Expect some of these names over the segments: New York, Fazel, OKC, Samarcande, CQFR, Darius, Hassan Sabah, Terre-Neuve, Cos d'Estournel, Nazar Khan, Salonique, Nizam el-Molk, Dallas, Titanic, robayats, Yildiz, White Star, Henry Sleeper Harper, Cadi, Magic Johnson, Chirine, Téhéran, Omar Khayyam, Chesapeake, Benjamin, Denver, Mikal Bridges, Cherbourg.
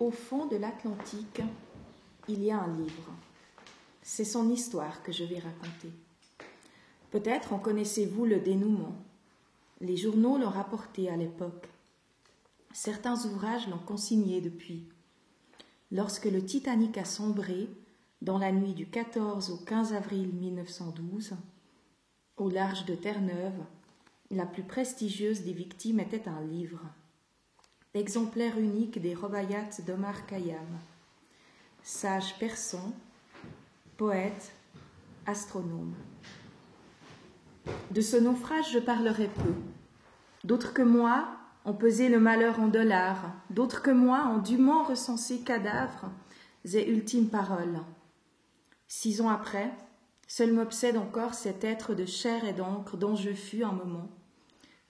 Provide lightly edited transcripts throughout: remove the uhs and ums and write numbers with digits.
Au fond de l'Atlantique, il y a un livre. C'est son histoire que je vais raconter. Peut-être en connaissez-vous le dénouement. Les journaux l'ont rapporté à l'époque. Certains ouvrages l'ont consigné depuis. Lorsque le Titanic a sombré, dans la nuit du 14 au 15 avril 1912, au large de Terre-Neuve, la plus prestigieuse des victimes était un livre. Exemplaire unique des robayats d'Omar Khayyam, sage persan, poète, astronome. De ce naufrage, je parlerai peu. D'autres que moi ont pesé le malheur en dollars, d'autres que moi ont dûment recensé cadavres et ultimes paroles. 6 ans après, seul m'obsède encore cet être de chair et d'encre dont je fus un moment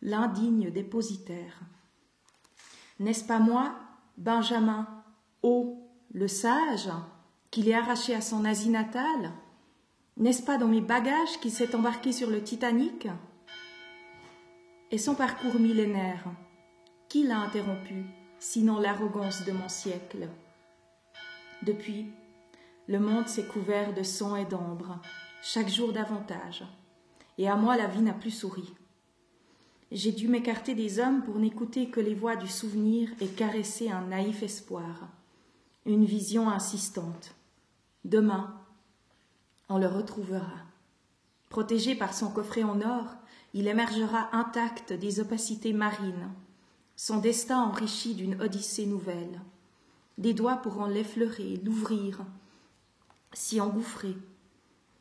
l'indigne dépositaire. N'est-ce pas moi, Benjamin, ô, le sage, qui l'ai arraché à son Asie natale? N'est-ce pas dans mes bagages qu'il s'est embarqué sur le Titanic? Et son parcours millénaire, qui l'a interrompu, sinon l'arrogance de mon siècle? Depuis, le monde s'est couvert de sang et d'ombre, chaque jour davantage, et à moi la vie n'a plus souri. J'ai dû m'écarter des hommes pour n'écouter que les voix du souvenir et caresser un naïf espoir, une vision insistante. Demain, on le retrouvera. Protégé par son coffret en or, il émergera intact des opacités marines, son destin enrichi d'une odyssée nouvelle. Des doigts pourront l'effleurer, l'ouvrir, s'y engouffrer.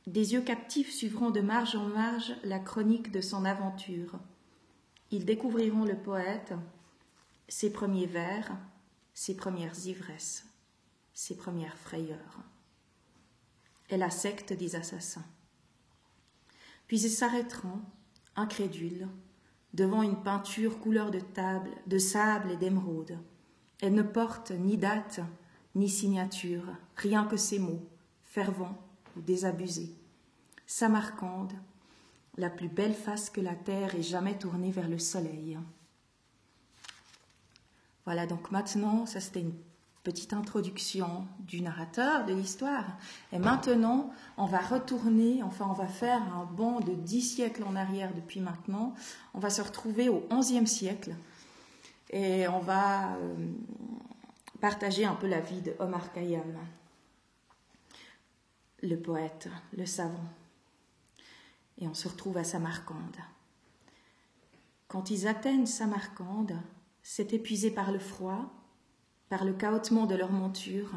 Des yeux captifs suivront de marge en marge la chronique de son aventure. Ils découvriront le poète, ses premiers vers, ses premières ivresses, ses premières frayeurs, et la secte des assassins. Puis ils s'arrêteront, incrédules, devant une peinture couleur de sable et d'émeraude. Elle ne porte ni date, ni signature, rien que ces mots, fervents ou désabusés. Samarcande, la plus belle face que la terre ait jamais tournée vers le soleil. Voilà, donc maintenant, ça c'était une petite introduction du narrateur, de l'histoire. Et maintenant, on va retourner, enfin on va faire un bond de 10 siècles en arrière depuis maintenant. On va se retrouver au XIe siècle et on va partager un peu la vie de Omar Khayyam, le poète, le savant. Et on se retrouve à Samarcande. Quand ils atteignent Samarcande, c'est épuisé par le froid, par le cahotement de leur monture,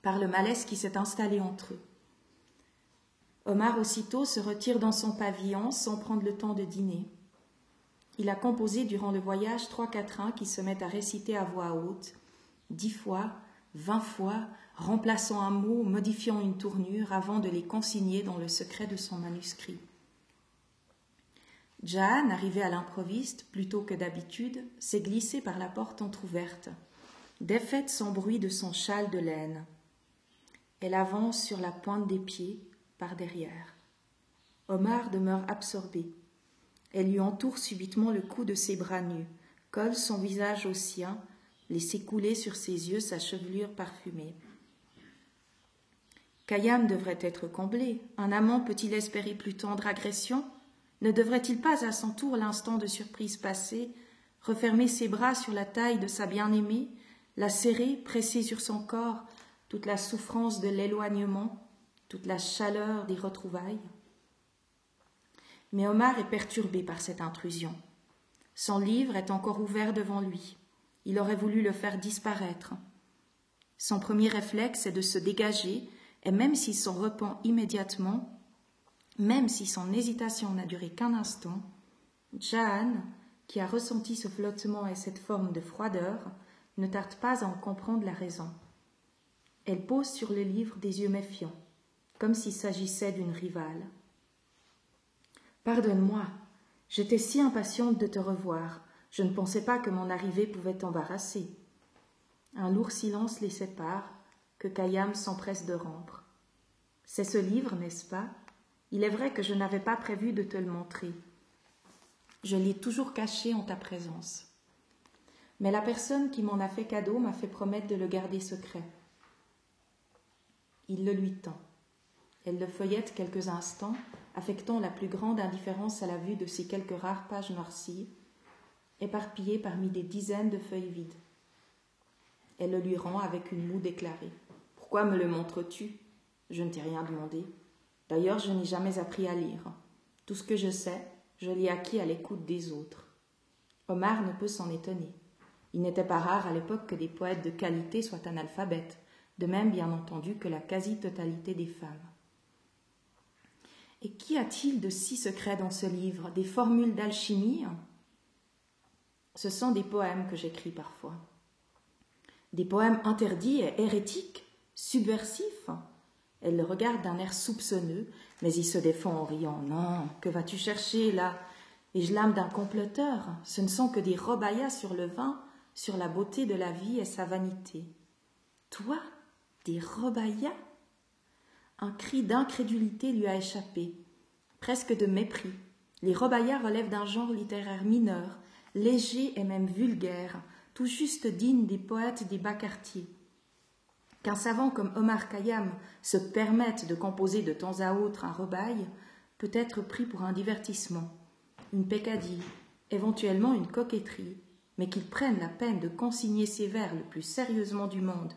par le malaise qui s'est installé entre eux. Omar aussitôt se retire dans son pavillon sans prendre le temps de dîner. Il a composé durant le voyage 3 quatrains qui se mettent à réciter à voix haute, 10 fois, 20 fois, remplaçant un mot, modifiant une tournure, avant de les consigner dans le secret de son manuscrit. Jahan, arrivé à l'improviste, plutôt que d'habitude, s'est glissé par la porte entr'ouverte, défaite sans bruit de son châle de laine. Elle avance sur la pointe des pieds, par derrière. Omar demeure absorbé. Elle lui entoure subitement le cou de ses bras nus, colle son visage au sien, laissait couler sur ses yeux sa chevelure parfumée. Khayyam devrait être comblé. Un amant peut-il espérer plus tendre agression? Ne devrait-il pas à son tour, l'instant de surprise passé, refermer ses bras sur la taille de sa bien-aimée, la serrer, presser sur son corps toute la souffrance de l'éloignement, toute la chaleur des retrouvailles? Mais Omar est perturbé par cette intrusion. Son livre est encore ouvert devant lui. Il aurait voulu le faire disparaître. Son premier réflexe est de se dégager, et même s'il s'en repent immédiatement, même si son hésitation n'a duré qu'un instant, Jahan, qui a ressenti ce flottement et cette forme de froideur, ne tarde pas à en comprendre la raison. Elle pose sur le livre des yeux méfiants, comme s'il s'agissait d'une rivale. « Pardonne-moi, j'étais si impatiente de te revoir. Je ne pensais pas que mon arrivée pouvait t'embarrasser. » Un lourd silence les sépare, que Khayyam s'empresse de rompre. « C'est ce livre, n'est-ce pas? Il est vrai que je n'avais pas prévu de te le montrer. Je l'ai toujours caché en ta présence. » mais la personne qui m'en a fait cadeau m'a fait promettre de le garder secret. Il le lui tend. Elle le feuillette quelques instants, affectant la plus grande indifférence à la vue de ces quelques rares pages noircies, éparpillées parmi des dizaines de feuilles vides. Elle le lui rend avec une moue déclarée. « Pourquoi me le montres-tu ? Je ne t'ai rien demandé. D'ailleurs, je n'ai jamais appris à lire. Tout ce que je sais, je l'ai acquis à l'écoute des autres. » Omar ne peut s'en étonner. Il n'était pas rare à l'époque que des poètes de qualité soient analphabètes, de même bien entendu que la quasi-totalité des femmes. Et qu'y a-t-il de si secret dans ce livre? Des formules d'alchimie? Ce sont des poèmes que j'écris parfois. Des poèmes interdits et hérétiques, subversifs. Elle le regarde d'un air soupçonneux, mais il se défend en riant. « Non, que vas-tu chercher là? Et je l'âme d'un comploteur. Ce ne sont que des robayats sur le vin, sur la beauté de la vie et sa vanité. »« Toi, des robayats ?» Un cri d'incrédulité lui a échappé, presque de mépris. Les robayats relèvent d'un genre littéraire mineur, léger et même vulgaire, tout juste digne des poètes des bas quartiers. Qu'un savant comme Omar Khayyam se permette de composer de temps à autre un robaille peut être pris pour un divertissement, une peccadille, éventuellement une coquetterie, mais qu'il prenne la peine de consigner ses vers le plus sérieusement du monde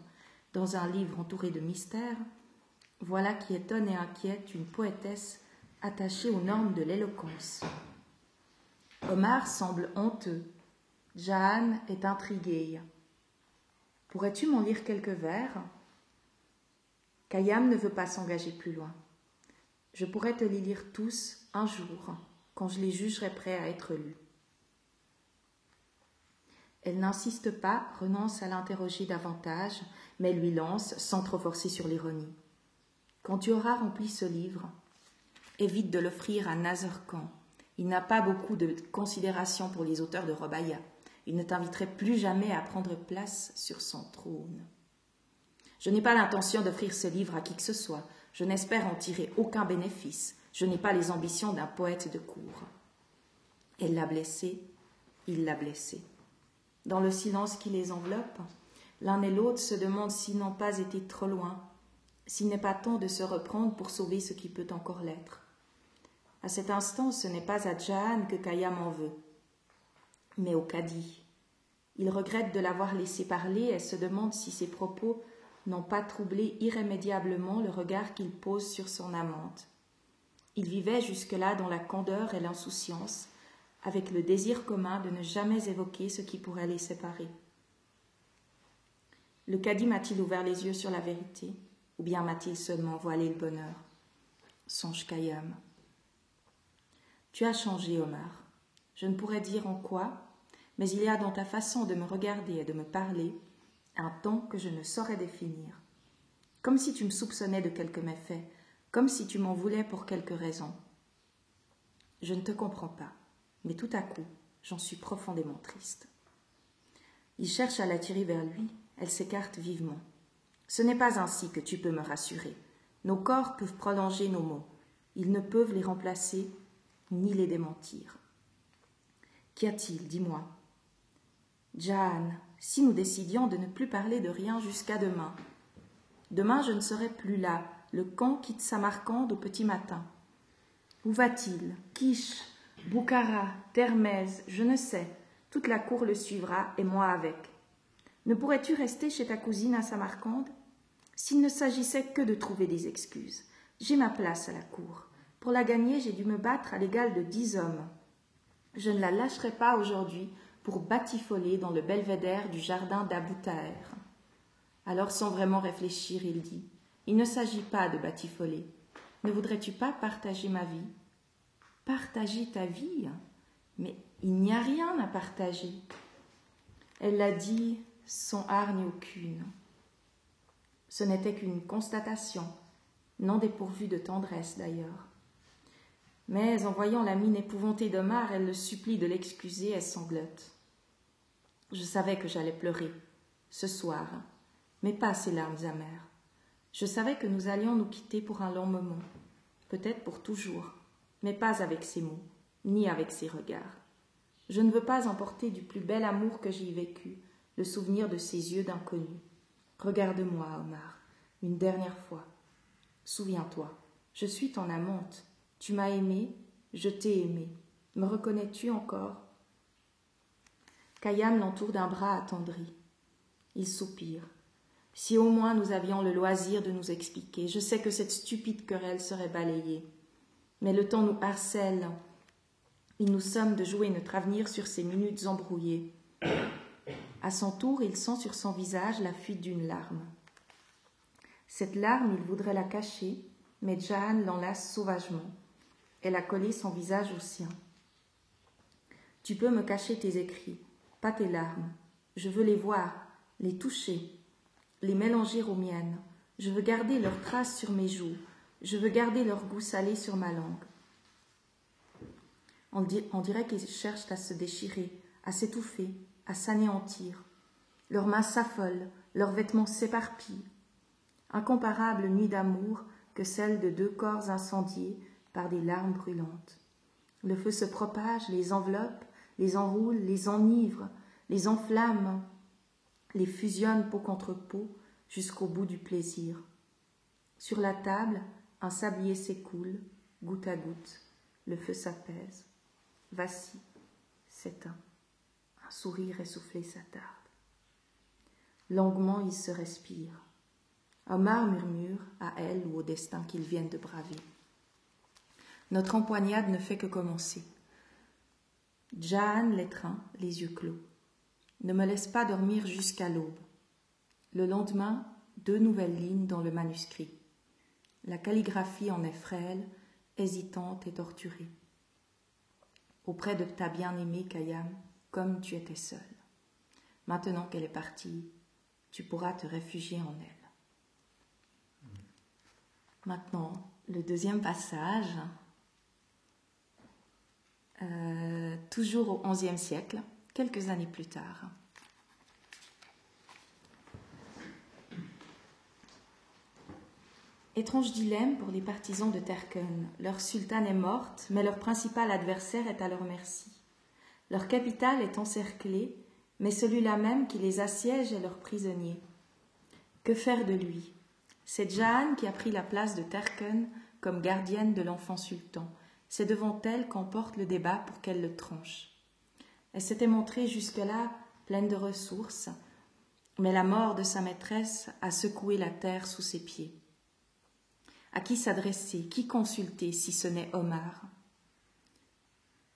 dans un livre entouré de mystères, voilà qui étonne et inquiète une poétesse attachée aux normes de l'éloquence. Omar semble honteux. Jahan est intriguée. « Pourrais-tu m'en lire quelques vers ?» Khayyam ne veut pas s'engager plus loin. « Je pourrais te les lire tous un jour, quand je les jugerai prêts à être lus. » Elle n'insiste pas, renonce à l'interroger davantage, mais lui lance, sans trop forcer sur l'ironie. Quand tu auras rempli ce livre, évite de l'offrir à Nazar Khan. Il n'a pas beaucoup de considération pour les auteurs de Robaya. Il ne t'inviterait plus jamais à prendre place sur son trône. Je n'ai pas l'intention d'offrir ce livre à qui que ce soit. Je n'espère en tirer aucun bénéfice. Je n'ai pas les ambitions d'un poète de cour. Elle l'a blessé, il l'a blessé. Dans le silence qui les enveloppe, l'un et l'autre se demandent s'ils n'ont pas été trop loin, s'il n'est pas temps de se reprendre pour sauver ce qui peut encore l'être. À cet instant, ce n'est pas à Jahan que Khayyam en veut, mais au Cadi. Il regrette de l'avoir laissé parler et se demande si ses propos n'ont pas troublé irrémédiablement le regard qu'il pose sur son amante. Il vivait jusque-là dans la candeur et l'insouciance, avec le désir commun de ne jamais évoquer ce qui pourrait les séparer. Le Cadi m'a-t-il ouvert les yeux sur la vérité, ou bien m'a-t-il seulement voilé le bonheur? Songe Khayyam. Tu as changé, Omar. Je ne pourrais dire en quoi, mais il y a dans ta façon de me regarder et de me parler un ton que je ne saurais définir. Comme si tu me soupçonnais de quelque méfait, comme si tu m'en voulais pour quelque raison. Je ne te comprends pas, mais tout à coup, j'en suis profondément triste. Il cherche à l'attirer vers lui, elle s'écarte vivement. Ce n'est pas ainsi que tu peux me rassurer. Nos corps peuvent prolonger nos mots, ils ne peuvent les remplacer ni les démentir. Qu'y a-t-il, dis-moi? Jahan, si nous décidions de ne plus parler de rien jusqu'à demain. Demain, je ne serai plus là. Le camp quitte Samarcande au petit matin. Où va-t-il? Quiche, Boukhara, Termez, je ne sais. Toute la cour le suivra et moi avec. Ne pourrais-tu rester chez ta cousine à Samarcande? S'il ne s'agissait que de trouver des excuses. J'ai ma place à la cour. Pour la gagner, j'ai dû me battre à l'égal de 10 hommes. Je ne la lâcherai pas aujourd'hui pour batifoler dans le belvédère du jardin d'Abou Taher. » Alors, sans vraiment réfléchir, il dit « Il ne s'agit pas de batifoler. Ne voudrais-tu pas partager ma vie ?»« Partager ta vie? Mais il n'y a rien à partager. » Elle l'a dit sans hargne aucune. Ce n'était qu'une constatation, non dépourvue de tendresse d'ailleurs. Mais en voyant la mine épouvantée d'Omar, elle le supplie de l'excuser et sanglote. « Je savais que j'allais pleurer, ce soir, mais pas ces larmes amères. Je savais que nous allions nous quitter pour un long moment, peut-être pour toujours, mais pas avec ces mots, ni avec ces regards. Je ne veux pas emporter du plus bel amour que j'y vécu, le souvenir de ses yeux d'inconnu. Regarde-moi, Omar, une dernière fois. Souviens-toi, je suis ton amante. Tu m'as aimé, je t'ai aimé. Me reconnais-tu encore? Khayyam l'entoure d'un bras attendri. Il soupire. Si au moins nous avions le loisir de nous expliquer, je sais que cette stupide querelle serait balayée. Mais le temps nous harcèle. Il nous somme de jouer notre avenir sur ces minutes embrouillées. À son tour, il sent sur son visage la fuite d'une larme. Cette larme, il voudrait la cacher, mais Jahan l'enlace sauvagement. Elle a collé son visage au sien. « Tu peux me cacher tes écrits, pas tes larmes. Je veux les voir, les toucher, les mélanger aux miennes. Je veux garder leurs traces sur mes joues. Je veux garder leur goût salé sur ma langue. » On dirait qu'ils cherchent à se déchirer, à s'étouffer, à s'anéantir. Leurs mains s'affolent, leurs vêtements s'éparpillent. Incomparable nuit d'amour que celle de deux corps incendiés par des larmes brûlantes. Le feu se propage, les enveloppe, les enroule, les enivre, les enflamme, les fusionne peau contre peau jusqu'au bout du plaisir. Sur la table, un sablier s'écoule, goutte à goutte. Le feu s'apaise, vacille, s'éteint. Un sourire essoufflé s'attarde. Longuement, il se respire. Omar murmure à elle ou au destin qu'ils viennent de braver. Notre empoignade ne fait que commencer. Jahan l'étreint, les yeux clos. Ne me laisse pas dormir jusqu'à l'aube. Le lendemain, deux nouvelles lignes dans le manuscrit. La calligraphie en est frêle, hésitante et torturée. Auprès de ta bien-aimée, Khayyam, comme tu étais seule. Maintenant qu'elle est partie, tu pourras te réfugier en elle. Maintenant, le deuxième passage, toujours au XIe siècle, quelques années plus tard. Étrange dilemme pour les partisans de Terken. Leur sultane est morte, mais leur principal adversaire est à leur merci. Leur capitale est encerclée, mais celui-là même qui les assiège est leur prisonnier. Que faire de lui? C'est Jahan qui a pris la place de Terken comme gardienne de l'enfant sultan. C'est devant elle qu'emporte le débat pour qu'elle le tranche. Elle s'était montrée jusque-là pleine de ressources, mais la mort de sa maîtresse a secoué la terre sous ses pieds. À qui s'adresser, qui consulter, si ce n'est Omar?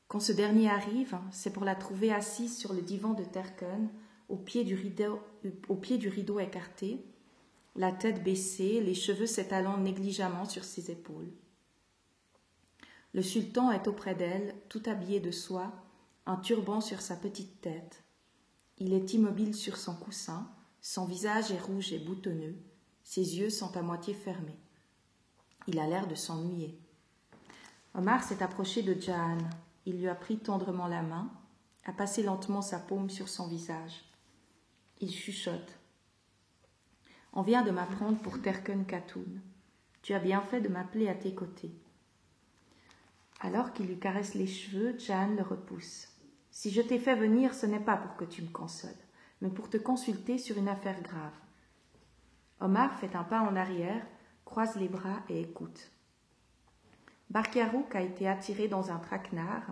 Quand ce dernier arrive, c'est pour la trouver assise sur le divan de Terken, au pied du rideau écarté, la tête baissée, les cheveux s'étalant négligemment sur ses épaules. Le sultan est auprès d'elle, tout habillé de soie, un turban sur sa petite tête. Il est immobile sur son coussin, son visage est rouge et boutonneux, ses yeux sont à moitié fermés. Il a l'air de s'ennuyer. Omar s'est approché de Jahan. Il lui a pris tendrement la main, a passé lentement sa paume sur son visage. Il chuchote. « On vient de m'apprendre pour Terken Khatoun. Tu as bien fait de m'appeler à tes côtés. » Alors qu'il lui caresse les cheveux, Jahan le repousse. « Si je t'ai fait venir, ce n'est pas pour que tu me consoles, mais pour te consulter sur une affaire grave. » Omar fait un pas en arrière, croise les bras et écoute. Barkiarouk a été attiré dans un traquenard.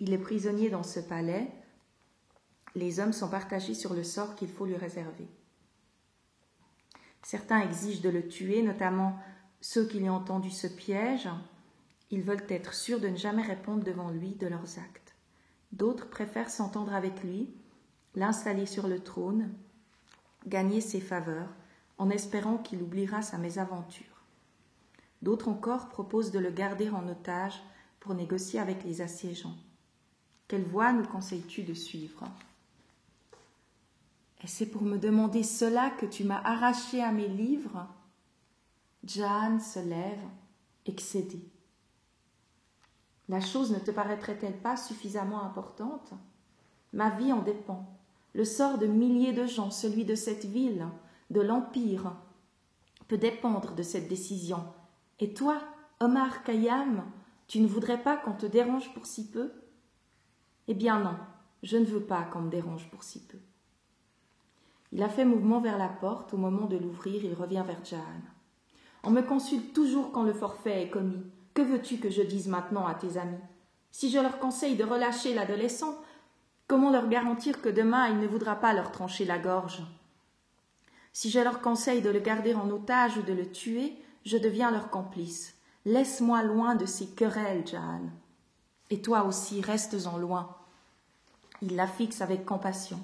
Il est prisonnier dans ce palais. Les hommes sont partagés sur le sort qu'il faut lui réserver. Certains exigent de le tuer, notamment ceux qui lui ont tendu ce piège. Ils veulent être sûrs de ne jamais répondre devant lui de leurs actes. D'autres préfèrent s'entendre avec lui, l'installer sur le trône, gagner ses faveurs, en espérant qu'il oubliera sa mésaventure. D'autres encore proposent de le garder en otage pour négocier avec les assiégeants. Quelle voie nous conseilles-tu de suivre? Et c'est pour me demander cela que tu m'as arraché à mes livres? Jahan se lève, excédée. La chose ne te paraîtrait-elle pas suffisamment importante? Ma vie en dépend. Le sort de milliers de gens, celui de cette ville, de l'Empire, peut dépendre de cette décision. Et toi, Omar Khayyam, tu ne voudrais pas qu'on te dérange pour si peu? Eh bien non, je ne veux pas qu'on me dérange pour si peu. Il a fait mouvement vers la porte. Au moment de l'ouvrir, il revient vers Jahan. « On me consulte toujours quand le forfait est commis. Que veux-tu que je dise maintenant à tes amis? Si je leur conseille de relâcher l'adolescent, comment leur garantir que demain il ne voudra pas leur trancher la gorge? Si je leur conseille de le garder en otage ou de le tuer, je deviens leur complice. Laisse-moi loin de ces querelles, Jahan. Et toi aussi, restes-en loin. » Il la fixe avec compassion.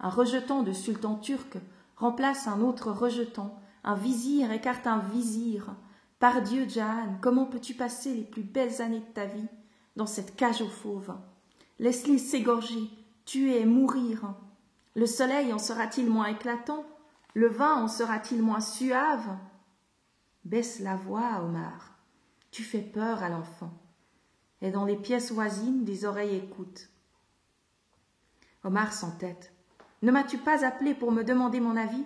Un rejeton de sultan turc remplace un autre rejeton. Un vizir écarte un vizir. Par Dieu, Jahan, comment peux-tu passer les plus belles années de ta vie dans cette cage aux fauves? Laisse-les s'égorger, tuer et mourir. Le soleil en sera-t-il moins éclatant? Le vin en sera-t-il moins suave? Baisse la voix, Omar. Tu fais peur à l'enfant. Et dans les pièces voisines, des oreilles écoutent. Omar s'entête. Ne m'as-tu pas appelé pour me demander mon avis?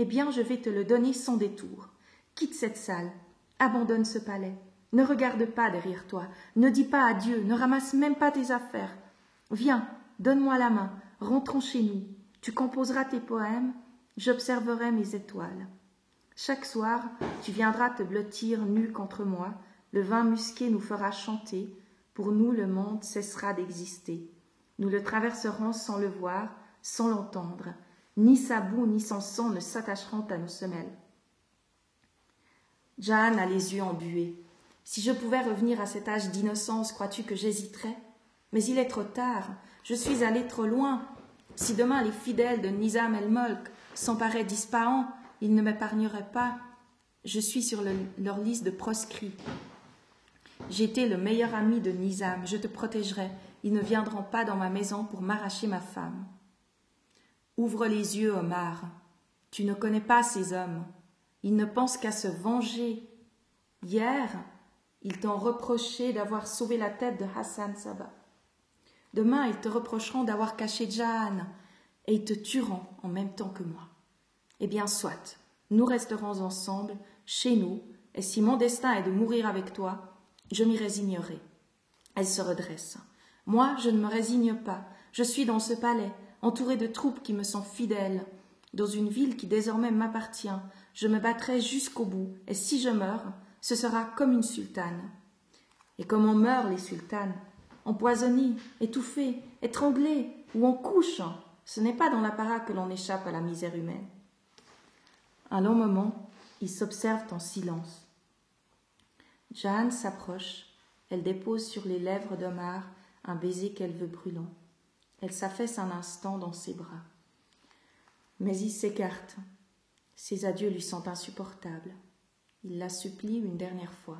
Eh bien, je vais te le donner sans détour. Quitte cette salle, abandonne ce palais, ne regarde pas derrière toi, ne dis pas adieu, ne ramasse même pas tes affaires. Viens, donne-moi la main, rentrons chez nous, tu composeras tes poèmes, j'observerai mes étoiles. Chaque soir, tu viendras te blottir nu contre moi, le vin musqué nous fera chanter, pour nous le monde cessera d'exister. Nous le traverserons sans le voir, sans l'entendre, ni sa boue ni son sang ne s'attacheront à nos semelles. Jeanne a les yeux embués. Si je pouvais revenir à cet âge d'innocence, crois-tu que j'hésiterais? Mais il est trop tard, je suis allée trop loin. Si demain les fidèles de Nizam el-Molk s'emparaient d'Ispahan, ils ne m'épargneraient pas. Je suis sur leur liste de proscrits. J'étais le meilleur ami de Nizam, je te protégerai. Ils ne viendront pas dans ma maison pour m'arracher ma femme. Ouvre les yeux, Omar. Tu ne connais pas ces hommes. Ils ne pensent qu'à se venger. Hier, ils t'ont reproché d'avoir sauvé la tête de Hassan Sabah. Demain, ils te reprocheront d'avoir caché Jahan et ils te tueront en même temps que moi. Eh bien, soit, nous resterons ensemble, chez nous, et si mon destin est de mourir avec toi, je m'y résignerai. Elle se redresse. Moi, je ne me résigne pas. Je suis dans ce palais, entourée de troupes qui me sont fidèles, dans une ville qui désormais m'appartient. Je me battrai jusqu'au bout, et si je meurs, ce sera comme une sultane. Et comment meurent les sultanes? Empoisonnés, étouffés, étranglés, ou en couche. Ce n'est pas dans la para que l'on échappe à la misère humaine. Un long moment, ils s'observent en silence. Jeanne s'approche. Elle dépose sur les lèvres d'Omar un baiser qu'elle veut brûlant. Elle s'affaisse un instant dans ses bras. Mais il s'écarte. Ses adieux lui sont insupportables. Il la supplie une dernière fois.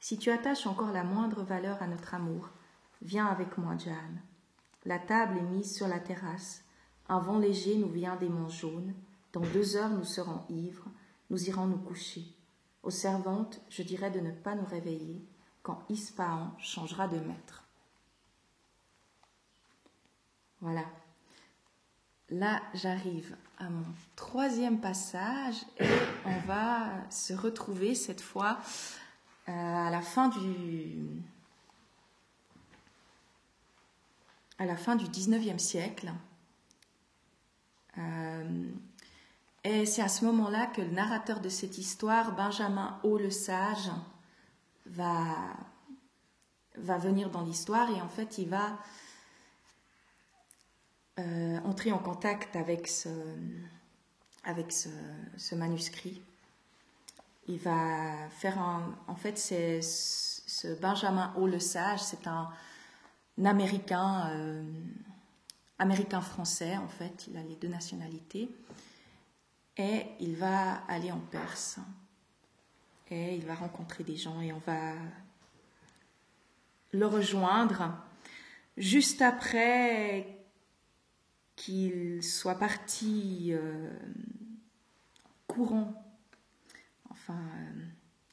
Si tu attaches encore la moindre valeur à notre amour, viens avec moi, Jeanne. La table est mise sur la terrasse. Un vent léger nous vient des monts jaunes. Dans 2 heures, nous serons ivres. Nous irons nous coucher. Aux servantes, je dirai de ne pas nous réveiller quand Ispahan changera de maître. Voilà. Là, j'arrive à mon 3e passage et on va se retrouver cette fois à la fin du 19e siècle. Et c'est à ce moment-là que le narrateur de cette histoire, Benjamin O le Sage, va venir dans l'histoire et en fait, il va entrer en contact avec ce manuscrit. Il va faire ce Benjamin O le Sage, c'est un américain-français, en fait, il a les 2 nationalités, et il va aller en Perse, et il va rencontrer des gens, et on va le rejoindre juste après qu'il soit parti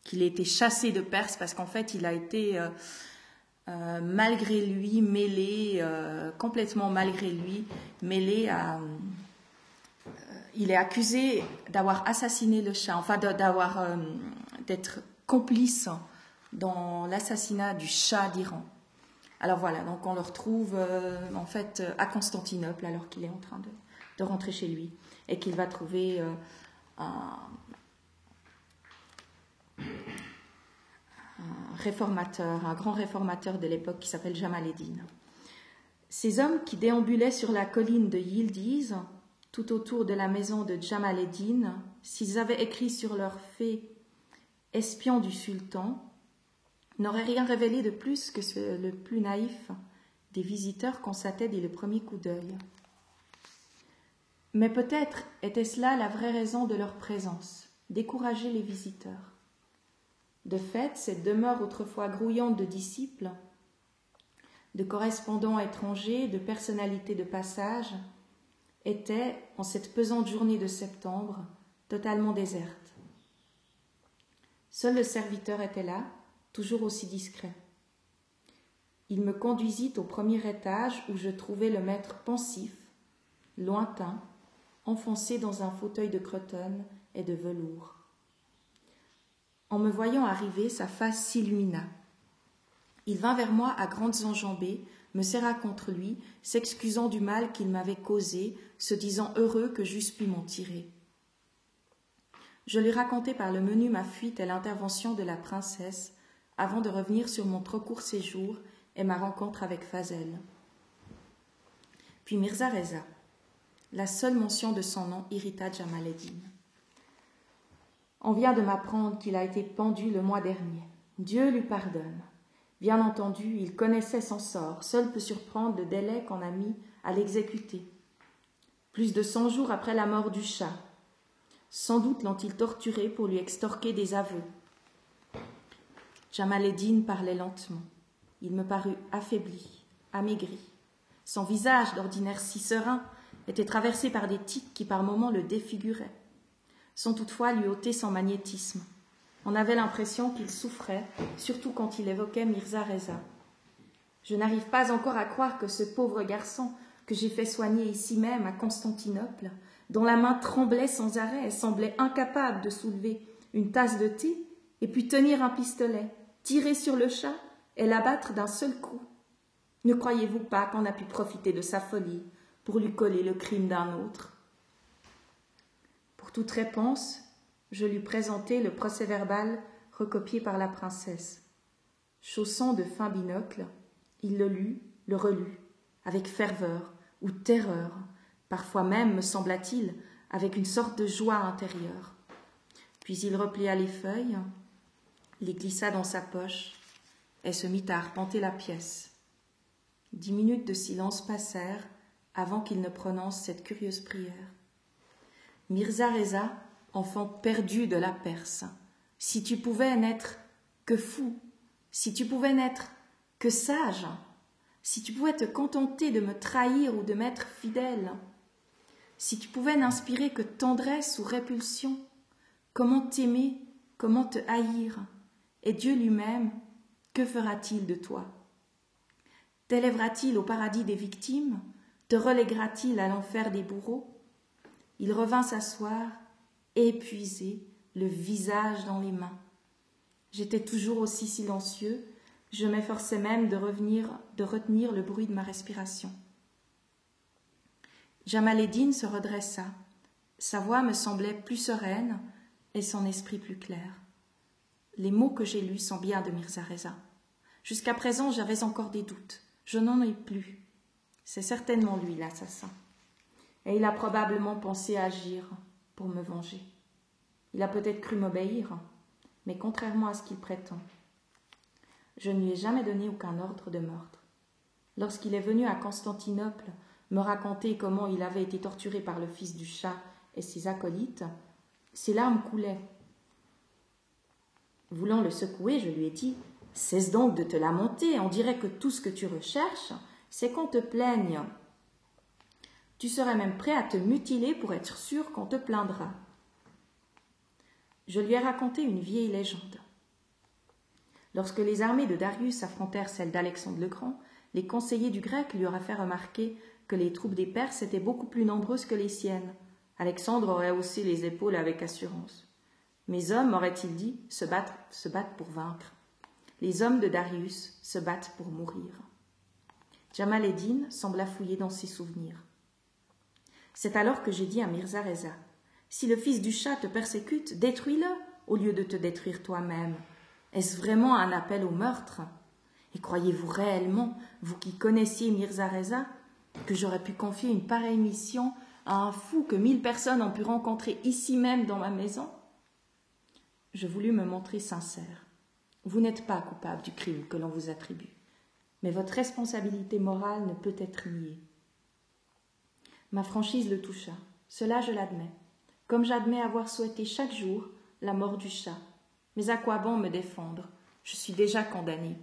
qu'il ait été chassé de Perse parce qu'en fait il a été malgré lui mêlé, complètement malgré lui, mêlé à... il est accusé d'avoir assassiné le Shah, enfin d'être complice dans l'assassinat du Shah d'Iran. Alors voilà, donc on le retrouve en fait à Constantinople alors qu'il est en train de rentrer chez lui et qu'il va trouver un réformateur, un grand réformateur de l'époque qui s'appelle Jamal al-Din. Ces hommes qui déambulaient sur la colline de Yildiz, tout autour de la maison de Jamal al-Din, s'ils avaient écrit sur leur fait « espion du sultan », n'aurait rien révélé de plus que le plus naïf des visiteurs constatait dès le premier coup d'œil. Mais peut-être était-ce là la vraie raison de leur présence, décourager les visiteurs. De fait, cette demeure autrefois grouillante de disciples, de correspondants étrangers, de personnalités de passage, était, en cette pesante journée de septembre, totalement déserte. Seul le serviteur était là, toujours aussi discret. Il me conduisit au premier étage où je trouvais le maître pensif, lointain, enfoncé dans un fauteuil de cretonne et de velours. En me voyant arriver, sa face s'illumina. Il vint vers moi à grandes enjambées, me serra contre lui, s'excusant du mal qu'il m'avait causé, se disant heureux que j'eusse pu m'en tirer. Je lui racontai par le menu ma fuite et l'intervention de la princesse, avant de revenir sur mon trop court séjour et ma rencontre avec Fazel. Puis Mirza Reza. La seule mention de son nom irrita Jamal al-Din. On vient de m'apprendre qu'il a été pendu le mois dernier. Dieu lui pardonne. Bien entendu, il connaissait son sort. Seul peut surprendre le délai qu'on a mis à l'exécuter. Plus de 100 jours après la mort du chat. Sans doute l'ont-ils torturé pour lui extorquer des aveux. Jamal al-Din parlait lentement. Il me parut affaibli, amaigri. Son visage, d'ordinaire si serein, était traversé par des tics qui par moments le défiguraient, sans toutefois lui ôter son magnétisme. On avait l'impression qu'il souffrait, surtout quand il évoquait Mirza Reza. Je n'arrive pas encore à croire que ce pauvre garçon, que j'ai fait soigner ici même, à Constantinople, dont la main tremblait sans arrêt et semblait incapable de soulever une tasse de thé, et puis tenir un pistolet, tirer sur le chat et l'abattre d'un seul coup. Ne croyez-vous pas qu'on a pu profiter de sa folie pour lui coller le crime d'un autre? Pour toute réponse, je lui présentai le procès-verbal recopié par la princesse. Chaussant de fins binocles, il le lut, le relut, avec ferveur ou terreur, parfois même, me sembla-t-il, avec une sorte de joie intérieure. Puis il replia les feuilles, les glissa dans sa poche et se mit à arpenter la pièce. 10 minutes de silence passèrent avant qu'il ne prononce cette curieuse prière. Mirza Reza, enfant perdu de la Perse, si tu pouvais n'être que fou, si tu pouvais n'être que sage, si tu pouvais te contenter de me trahir ou de m'être fidèle, si tu pouvais n'inspirer que tendresse ou répulsion, comment t'aimer, comment te haïr? Et Dieu lui-même, que fera-t-il de toi? T'élèvera-t-il au paradis des victimes? Te relèguera-t-il à l'enfer des bourreaux? Il revint s'asseoir, épuisé, le visage dans les mains. J'étais toujours aussi silencieux, je m'efforçais même de retenir le bruit de ma respiration. Jamal al-Din se redressa. Sa voix me semblait plus sereine et son esprit plus clair. Les mots que j'ai lus sont bien de Mirza Reza. Jusqu'à présent, j'avais encore des doutes. Je n'en ai plus. C'est certainement lui l'assassin. Et il a probablement pensé agir pour me venger. Il a peut-être cru m'obéir, mais contrairement à ce qu'il prétend, je ne lui ai jamais donné aucun ordre de meurtre. Lorsqu'il est venu à Constantinople me raconter comment il avait été torturé par le fils du chat et ses acolytes, ses larmes coulaient. Voulant le secouer, je lui ai dit « Cesse donc de te lamenter, on dirait que tout ce que tu recherches, c'est qu'on te plaigne. Tu serais même prêt à te mutiler pour être sûr qu'on te plaindra. » Je lui ai raconté une vieille légende. Lorsque les armées de Darius affrontèrent celles d'Alexandre le Grand, les conseillers du Grec lui auraient fait remarquer que les troupes des Perses étaient beaucoup plus nombreuses que les siennes. Alexandre aurait haussé les épaules avec assurance. Mes hommes, aurait-il dit, se battent pour vaincre. Les hommes de Darius se battent pour mourir. Jamal al-Din sembla fouiller dans ses souvenirs. « C'est alors que j'ai dit à Mirza Reza, « Si le fils du chat te persécute, détruis-le au lieu de te détruire toi-même. Est-ce vraiment un appel au meurtre? Et croyez-vous réellement, vous qui connaissiez Mirza Reza, que j'aurais pu confier une pareille mission à un fou que 1000 personnes ont pu rencontrer ici même dans ma maison ?» Je voulus me montrer sincère. Vous n'êtes pas coupable du crime que l'on vous attribue, mais votre responsabilité morale ne peut être niée. Ma franchise le toucha, cela je l'admets, comme j'admets avoir souhaité chaque jour la mort du chat. Mais à quoi bon me défendre? Je suis déjà condamné.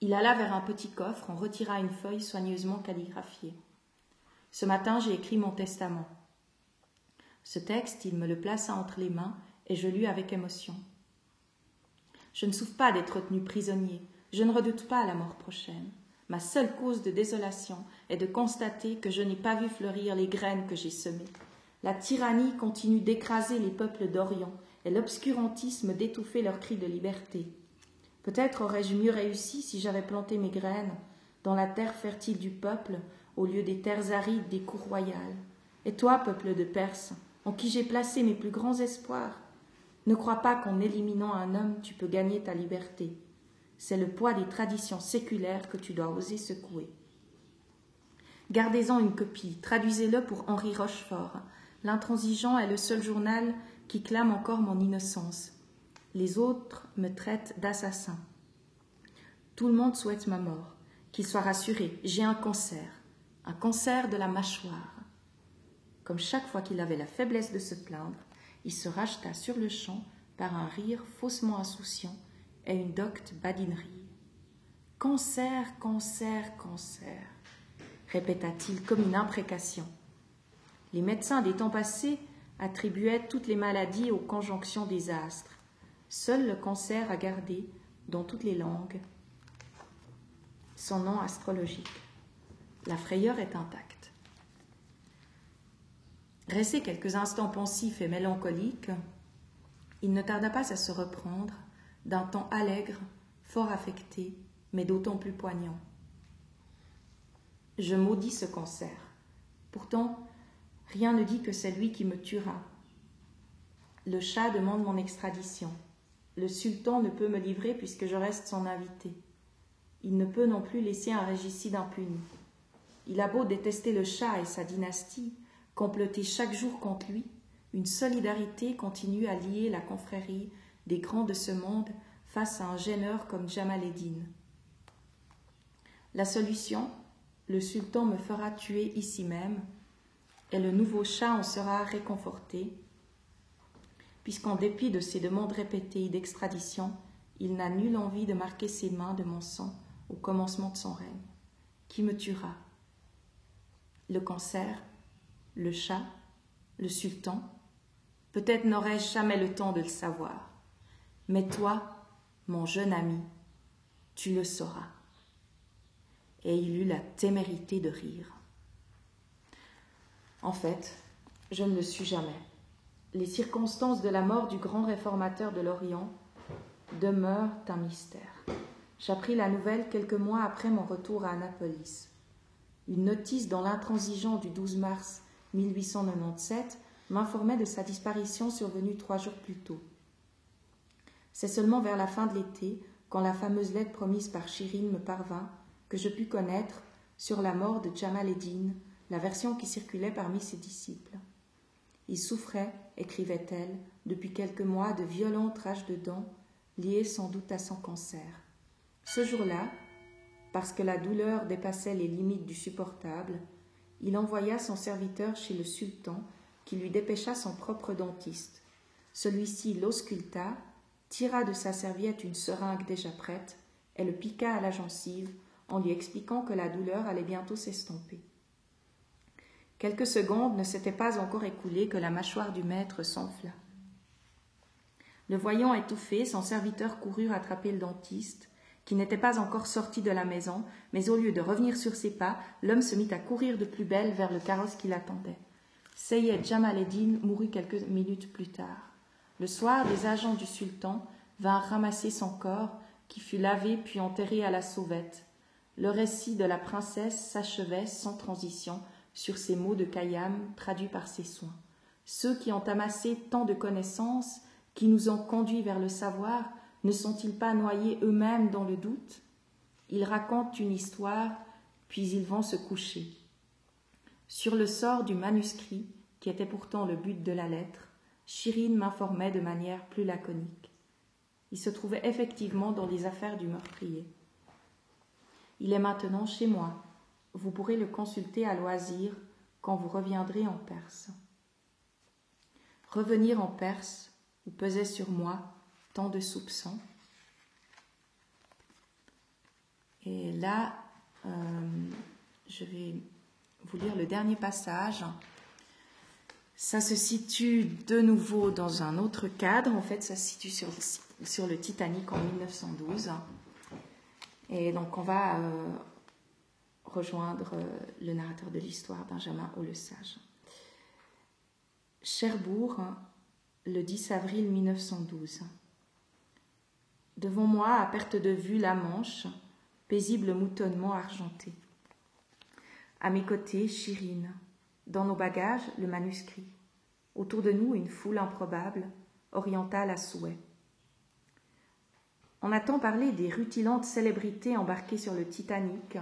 Il alla vers un petit coffre, en retira une feuille soigneusement calligraphiée. Ce matin, j'ai écrit mon testament. Ce texte, il me le plaça entre les mains et je lus avec émotion. Je ne souffre pas d'être retenu prisonnier, je ne redoute pas la mort prochaine. Ma seule cause de désolation est de constater que je n'ai pas vu fleurir les graines que j'ai semées. La tyrannie continue d'écraser les peuples d'Orient et l'obscurantisme d'étouffer leurs cris de liberté. Peut-être aurais-je mieux réussi si j'avais planté mes graines dans la terre fertile du peuple au lieu des terres arides des cours royales. Et toi, peuple de Perse, en qui j'ai placé mes plus grands espoirs, ne crois pas qu'en éliminant un homme, tu peux gagner ta liberté. C'est le poids des traditions séculaires que tu dois oser secouer. Gardez-en une copie, traduisez-le pour Henri Rochefort. L'intransigeant est le seul journal qui clame encore mon innocence. Les autres me traitent d'assassin. Tout le monde souhaite ma mort. Qu'il soit rassuré, j'ai un cancer de la mâchoire. Comme chaque fois qu'il avait la faiblesse de se plaindre, il se racheta sur le champ par un rire faussement insouciant et une docte badinerie. « Cancer, cancer, cancer », répéta-t-il comme une imprécation. Les médecins des temps passés attribuaient toutes les maladies aux conjonctions des astres. Seul le cancer a gardé, dans toutes les langues, son nom astrologique. La frayeur est intacte. Resté quelques instants pensif et mélancolique, il ne tarda pas à se reprendre, d'un ton allègre, fort affecté, mais d'autant plus poignant. Je maudis ce cancer. Pourtant, rien ne dit que c'est lui qui me tuera. Le chat demande mon extradition. Le sultan ne peut me livrer puisque je reste son invité. Il ne peut non plus laisser un régicide impuni. Il a beau détester le chat et sa dynastie, comploter chaque jour contre lui, une solidarité continue à lier la confrérie des grands de ce monde face à un gêneur comme Jamal al-Din. La solution, le sultan me fera tuer ici même, et le nouveau chat en sera réconforté, puisqu'en dépit de ses demandes répétées d'extradition, il n'a nulle envie de marquer ses mains de mon sang au commencement de son règne. Qui me tuera? Le cancer, le chat, le sultan? Peut-être n'aurai-je jamais le temps de le savoir. Mais toi, mon jeune ami, tu le sauras. » Et il eut la témérité de rire. En fait, je ne le suis jamais. Les circonstances de la mort du grand réformateur de l'Orient demeurent un mystère. J'appris la nouvelle quelques mois après mon retour à Annapolis. Une notice dans l'intransigeant du 12 mars 1897 m'informait de sa disparition survenue 3 jours plus tôt. C'est seulement vers la fin de l'été, quand la fameuse lettre promise par Chirine me parvint, que je pus connaître, sur la mort de Jamal al-Din, la version qui circulait parmi ses disciples. Il souffrait, écrivait-elle, depuis quelques mois de violentes rages de dents, liées sans doute à son cancer. Ce jour-là, parce que la douleur dépassait les limites du supportable, il envoya son serviteur chez le sultan, qui lui dépêcha son propre dentiste. Celui-ci l'ausculta, tira de sa serviette une seringue déjà prête et le piqua à la gencive en lui expliquant que la douleur allait bientôt s'estomper. Quelques secondes ne s'étaient pas encore écoulées que la mâchoire du maître s'enfla. Le voyant étouffé, son serviteur courut rattraper le dentiste, qui n'était pas encore sorti de la maison, mais au lieu de revenir sur ses pas, l'homme se mit à courir de plus belle vers le carrosse qui l'attendait. Seyyed Jamal al-Din mourut quelques minutes plus tard. Le soir, des agents du sultan vinrent ramasser son corps, qui fut lavé puis enterré à la sauvette. le récit de la princesse s'achevait sans transition sur ces mots de Khayyam traduits par ses soins. Ceux qui ont amassé tant de connaissances, qui nous ont conduits vers le savoir, ne sont-ils pas noyés eux-mêmes dans le doute? Ils racontent une histoire, puis ils vont se coucher. Sur le sort du manuscrit, qui était pourtant le but de la lettre, Chirine m'informait de manière plus laconique. Il se trouvait effectivement dans les affaires du meurtrier. « Il est maintenant chez moi. Vous pourrez le consulter à loisir quand vous reviendrez en Perse. » Revenir en Perse, où pesait sur moi tant de soupçons. Et là, je vais vous lire le dernier passage. Ça se situe de nouveau dans un autre cadre. En fait, ça se situe sur le Titanic en 1912. Et donc, on va rejoindre le narrateur de l'histoire, Benjamin le Sage. Cherbourg, le 10 avril 1912. Devant moi, à perte de vue, la Manche, paisible moutonnement argenté. À mes côtés, Chirine. Dans nos bagages, le manuscrit. Autour de nous, une foule improbable, orientale à souhait. On a tant parlé des rutilantes célébrités embarquées sur le Titanic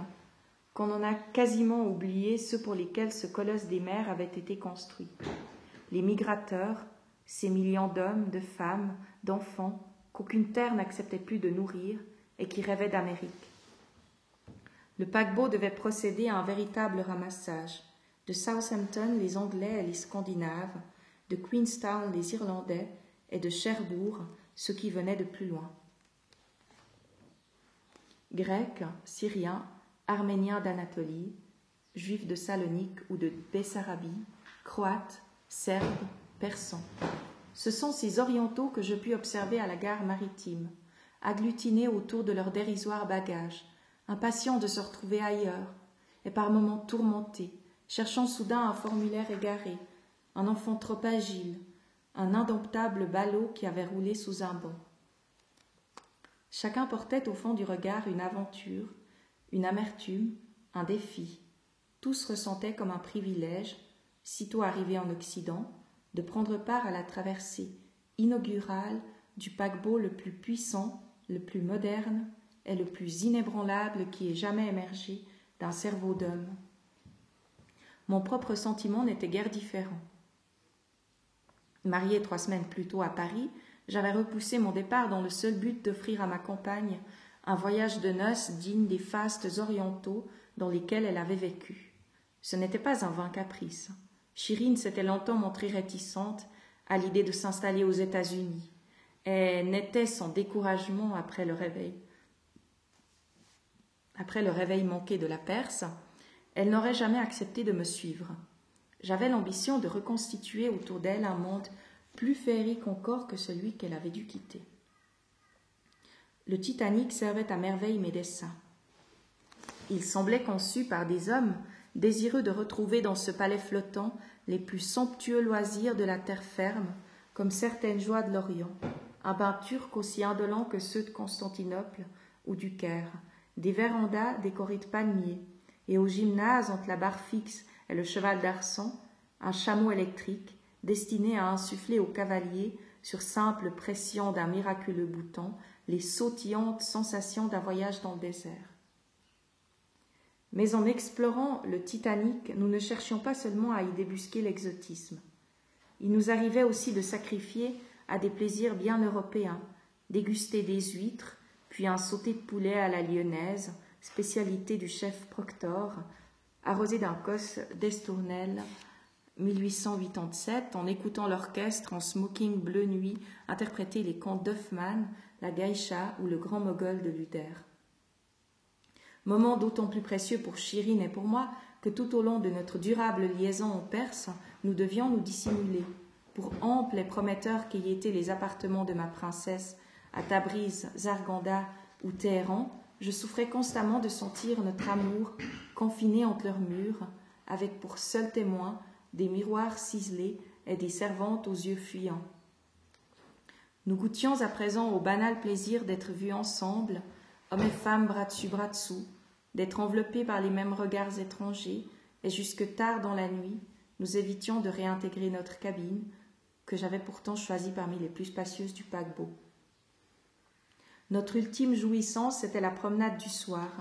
qu'on en a quasiment oublié ceux pour lesquels ce colosse des mers avait été construit. Les migrateurs, ces millions d'hommes, de femmes, d'enfants, qu'aucune terre n'acceptait plus de nourrir et qui rêvaient d'Amérique. Le paquebot devait procéder à un véritable ramassage. De Southampton, les Anglais et les Scandinaves, de Queenstown, les Irlandais, et de Cherbourg, ceux qui venaient de plus loin. Grecs, Syriens, Arméniens d'Anatolie, Juifs de Salonique ou de Bessarabie, Croates, Serbes, Persans. Ce sont ces orientaux que je puis observer à la gare maritime, agglutinés autour de leurs dérisoires bagages, impatients de se retrouver ailleurs, et par moments tourmentés, cherchant soudain un formulaire égaré, un enfant trop agile, un indomptable ballot qui avait roulé sous un banc. Chacun portait au fond du regard une aventure, une amertume, un défi. Tous ressentaient comme un privilège, sitôt arrivés en Occident, de prendre part à la traversée inaugurale du paquebot le plus puissant, le plus moderne et le plus inébranlable qui ait jamais émergé d'un cerveau d'homme. Mon propre sentiment n'était guère différent. Mariée 3 semaines plus tôt à Paris, j'avais repoussé mon départ dans le seul but d'offrir à ma compagne un voyage de noces digne des fastes orientaux dans lesquels elle avait vécu. Ce n'était pas un vain caprice. Chirine s'était longtemps montrée réticente à l'idée de s'installer aux États-Unis et n'était sans découragement après le réveil. Après le réveil manqué de la Perse, elle n'aurait jamais accepté de me suivre. J'avais l'ambition de reconstituer autour d'elle un monde plus féerique encore que celui qu'elle avait dû quitter. Le Titanic servait à merveille mes dessins. Il semblait conçu par des hommes désireux de retrouver dans ce palais flottant les plus somptueux loisirs de la terre ferme, comme certaines joies de l'Orient, un bain turc aussi indolent que ceux de Constantinople ou du Caire, des vérandas décorées de palmiers, et au gymnase, entre la barre fixe et le cheval d'arçon, un chameau électrique destiné à insuffler aux cavaliers, sur simple pression d'un miraculeux bouton, les sautillantes sensations d'un voyage dans le désert. Mais en explorant le Titanic, nous ne cherchions pas seulement à y débusquer l'exotisme. Il nous arrivait aussi de sacrifier à des plaisirs bien européens, déguster des huîtres, puis un sauté de poulet à la lyonnaise, spécialité du chef Proctor, arrosé d'un cos d'Estournel 1887, en écoutant l'orchestre en smoking bleu nuit interpréter les contes d'Hoffmann, la Geisha ou le grand mogol de Luther. Moment d'autant plus précieux pour Chirine et pour moi que tout au long de notre durable liaison en Perse, nous devions nous dissimuler, pour amples et prometteurs qu'y étaient les appartements de ma princesse à Tabriz, Zarganda ou Téhéran. Je souffrais constamment de sentir notre amour confiné entre leurs murs, avec pour seul témoin des miroirs ciselés et des servantes aux yeux fuyants. Nous goûtions à présent au banal plaisir d'être vus ensemble, hommes et femmes bras dessus, bras dessous, d'être enveloppés par les mêmes regards étrangers, et jusque tard dans la nuit, nous évitions de réintégrer notre cabine, que j'avais pourtant choisie parmi les plus spacieuses du paquebot. Notre ultime jouissance, c'était la promenade du soir.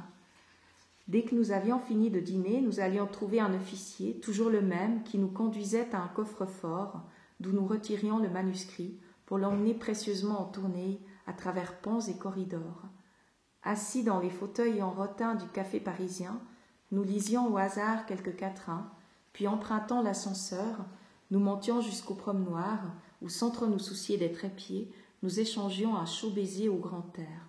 Dès que nous avions fini de dîner, nous allions trouver un officier, toujours le même, qui nous conduisait à un coffre-fort, d'où nous retirions le manuscrit, pour l'emmener précieusement en tournée, à travers ponts et corridors. Assis dans les fauteuils en rotin du café parisien, nous lisions au hasard quelques quatrains, puis empruntant l'ascenseur, nous montions jusqu'au promenoir, où, sans trop nous soucier des trépieds, nous échangions un chaud baiser au grand air.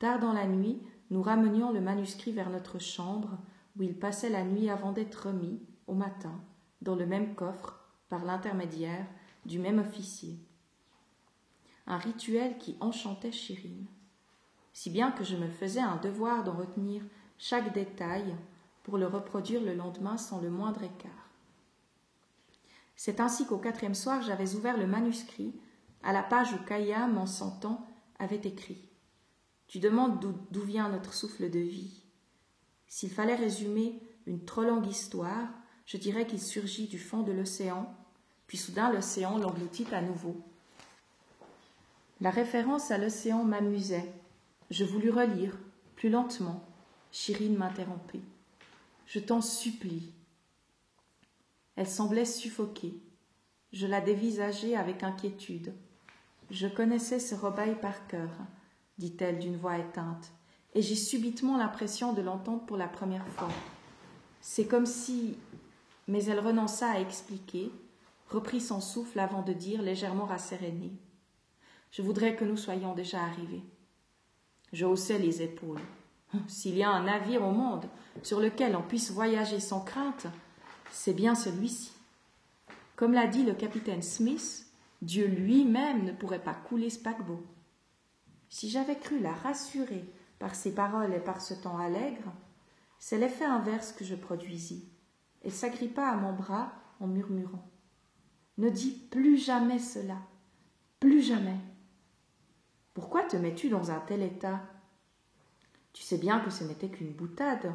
Tard dans la nuit, nous ramenions le manuscrit vers notre chambre, où il passait la nuit avant d'être remis, au matin, dans le même coffre, par l'intermédiaire du même officier. Un rituel qui enchantait Chirine. Si bien que je me faisais un devoir d'en retenir chaque détail pour le reproduire le lendemain sans le moindre écart. C'est ainsi qu'au quatrième soir, j'avais ouvert le manuscrit à la page où Khayyam, en sentant, avait écrit « Tu demandes d'où vient notre souffle de vie. S'il fallait résumer une trop longue histoire, je dirais qu'il surgit du fond de l'océan, puis soudain l'océan l'engloutit à nouveau. » La référence à l'océan m'amusait. Je voulus relire, plus lentement. Chirine m'interrompit. « Je t'en supplie. » Elle semblait suffoquée. Je la dévisageai avec inquiétude. « Je connaissais ce robaille par cœur, » dit-elle d'une voix éteinte, et j'ai subitement l'impression de l'entendre pour la première fois. C'est comme si... Mais elle renonça à expliquer, reprit son souffle avant de dire, légèrement rassérénée. « Je voudrais que nous soyons déjà arrivés. » Je haussai les épaules. S'il y a un navire au monde sur lequel on puisse voyager sans crainte, c'est bien celui-ci. Comme l'a dit le capitaine Smith, Dieu lui-même ne pourrait pas couler ce paquebot. Si j'avais cru la rassurer par ces paroles et par ce temps allègre, c'est l'effet inverse que je produisis. Elle s'agrippa à mon bras en murmurant. « Ne dis plus jamais cela, plus jamais. Pourquoi te mets-tu dans un tel état ? Tu sais bien que ce n'était qu'une boutade.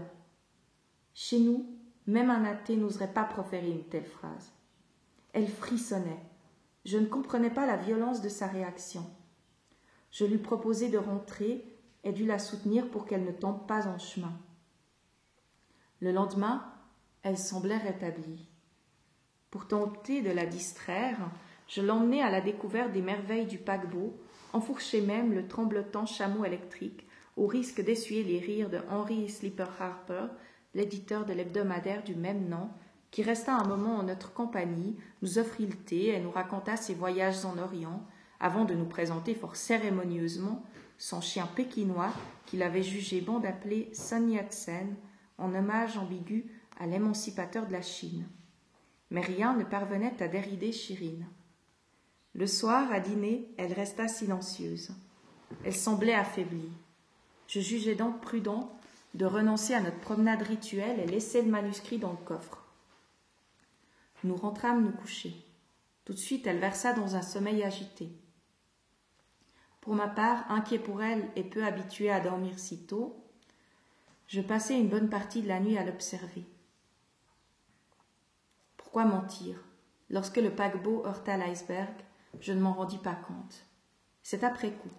Chez nous, même un athée n'oserait pas proférer une telle phrase. Elle frissonnait. Je ne comprenais pas la violence de sa réaction. Je lui proposai de rentrer et dû la soutenir pour qu'elle ne tombe pas en chemin. Le lendemain, elle semblait rétablie. Pour tenter de la distraire, je l'emmenai à la découverte des merveilles du paquebot, enfourchai même le tremblotant chameau électrique, au risque d'essuyer les rires de Henry Sleeper Harper, l'éditeur de l'hebdomadaire du même nom, qui resta un moment en notre compagnie, nous offrit le thé et nous raconta ses voyages en Orient, avant de nous présenter fort cérémonieusement son chien pékinois qu'il avait jugé bon d'appeler Sun Yat-sen, en hommage ambigu à l'émancipateur de la Chine. Mais rien ne parvenait à dérider Chirine. Le soir, à dîner, elle resta silencieuse. Elle semblait affaiblie. Je jugeai donc prudent de renoncer à notre promenade rituelle et laisser le manuscrit dans le coffre. Nous rentrâmes nous coucher. Tout de suite, elle versa dans un sommeil agité. Pour ma part, inquiet pour elle et peu habitué à dormir si tôt, je passai une bonne partie de la nuit à l'observer. Pourquoi mentir? Lorsque le paquebot heurta l'iceberg, je ne m'en rendis pas compte. C'est après coup,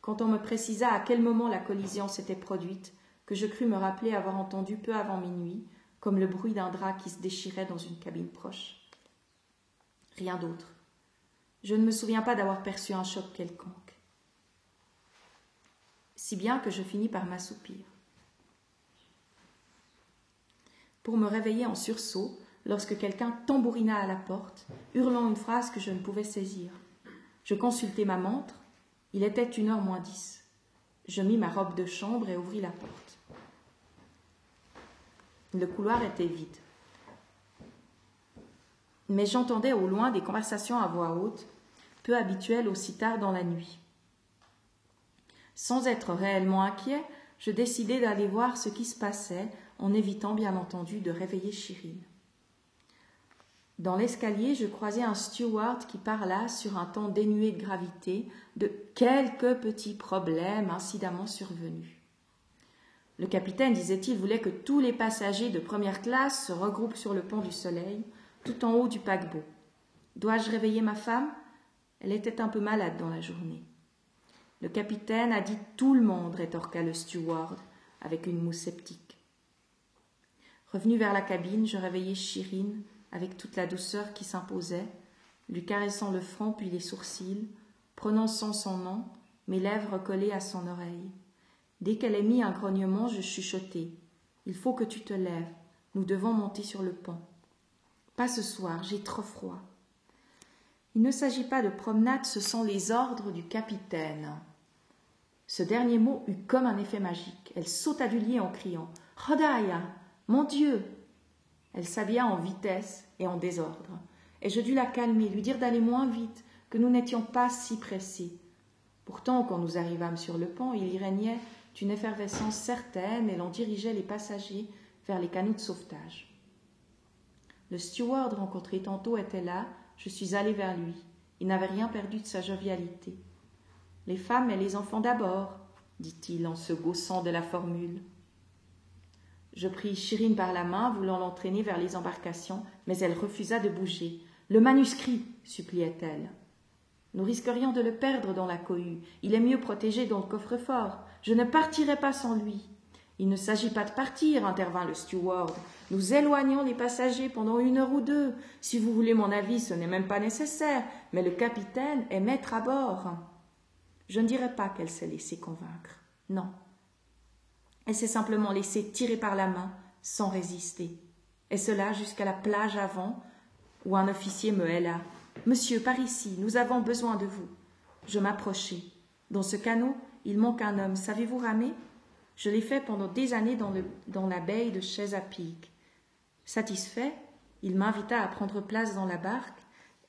quand on me précisa à quel moment la collision s'était produite, que je crus me rappeler avoir entendu peu avant minuit, comme le bruit d'un drap qui se déchirait dans une cabine proche. Rien d'autre. Je ne me souviens pas d'avoir perçu un choc quelconque. Si bien que je finis par m'assoupir. Pour me réveiller en sursaut, lorsque quelqu'un tambourina à la porte, hurlant une phrase que je ne pouvais saisir. Je consultai ma montre. Il était 1h moins 10. Je mis ma robe de chambre et ouvris la porte. Le couloir était vide. Mais j'entendais au loin des conversations à voix haute, peu habituelles aussi tard dans la nuit. Sans être réellement inquiet, je décidai d'aller voir ce qui se passait, en évitant bien entendu de réveiller Chirine. Dans l'escalier, je croisai un steward qui parla, sur un ton dénué de gravité, de quelques petits problèmes incidemment survenus. Le capitaine, disait-il, voulait que tous les passagers de première classe se regroupent sur le pont du Soleil, tout en haut du paquebot. Dois-je réveiller ma femme? Elle était un peu malade dans la journée. Le capitaine a dit tout le monde, rétorqua le steward, avec une moue sceptique. Revenu vers la cabine, je réveillai Chirine avec toute la douceur qui s'imposait, lui caressant le front puis les sourcils, prononçant son nom, mes lèvres collées à son oreille. Dès qu'elle émit un grognement, je chuchotai. « Il faut que tu te lèves. Nous devons monter sur le pont. »« Pas ce soir, j'ai trop froid. » »« Il ne s'agit pas de promenade, ce sont les ordres du capitaine. » Ce dernier mot eut comme un effet magique. Elle sauta du lit en criant « Rodaya, mon Dieu !» Elle s'habilla en vitesse et en désordre. Et je dus la calmer, lui dire d'aller moins vite, que nous n'étions pas si pressés. Pourtant, quand nous arrivâmes sur le pont, il y régnait une effervescence certaine et l'on dirigeait les passagers vers les canots de sauvetage. Le steward rencontré tantôt était là, je suis allée vers lui. Il n'avait rien perdu de sa jovialité. « Les femmes et les enfants d'abord », dit-il en se gaussant de la formule. Je pris Chirine par la main, voulant l'entraîner vers les embarcations, mais elle refusa de bouger. « Le manuscrit !» suppliait-elle. « Nous risquerions de le perdre dans la cohue. Il est mieux protégé dans le coffre-fort. Je ne partirai pas sans lui. »« Il ne s'agit pas de partir, » intervint le steward. « Nous éloignons les passagers pendant 1 heure ou 2. Si vous voulez mon avis, ce n'est même pas nécessaire, mais le capitaine est maître à bord. » Je ne dirai pas qu'elle s'est laissée convaincre. Non. Elle s'est simplement laissée tirer par la main, sans résister. Et cela jusqu'à la plage avant, où un officier me héla. « Monsieur, par ici, nous avons besoin de vous. » Je m'approchai. Dans ce canot, il manque un homme. Savez-vous ramer? Je l'ai fait pendant des années dans la baie de Chesapeake. Satisfait, il m'invita à prendre place dans la barque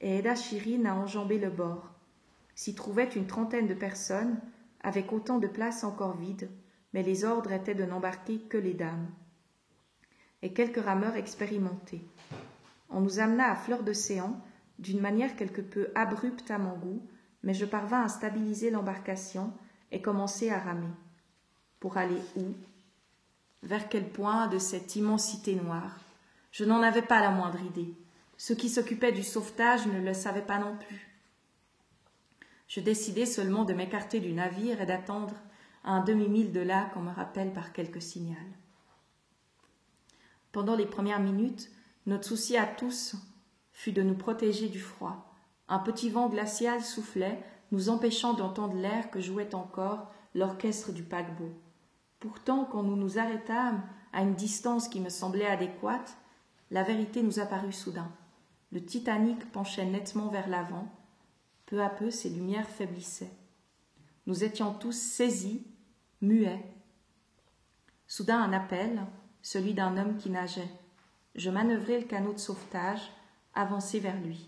et aida Chirine à enjamber le bord. S'y trouvait une 30aine de personnes, avec autant de places encore vides, mais les ordres étaient de n'embarquer que les dames. Et quelques rameurs expérimentés. On nous amena à fleur d'océan, d'une manière quelque peu abrupte à mon goût, mais je parvins à stabiliser l'embarcation et commencer à ramer. Pour aller où? Vers quel point de cette immensité noire? Je n'en avais pas la moindre idée. Ceux qui s'occupaient du sauvetage ne le savaient pas non plus. Je décidai seulement de m'écarter du navire et d'attendre à un demi-mille de là qu'on me rappelle par quelque signal. Pendant les premières minutes, notre souci à tous fut de nous protéger du froid. Un petit vent glacial soufflait, nous empêchant d'entendre l'air que jouait encore l'orchestre du paquebot. Pourtant, quand nous nous arrêtâmes à une distance qui me semblait adéquate, la vérité nous apparut soudain. Le Titanic penchait nettement vers l'avant. Peu à peu, ses lumières faiblissaient. Nous étions tous saisis, muets. Soudain, un appel, celui d'un homme qui nageait. Je manœuvrai le canot de sauvetage, avancé vers lui.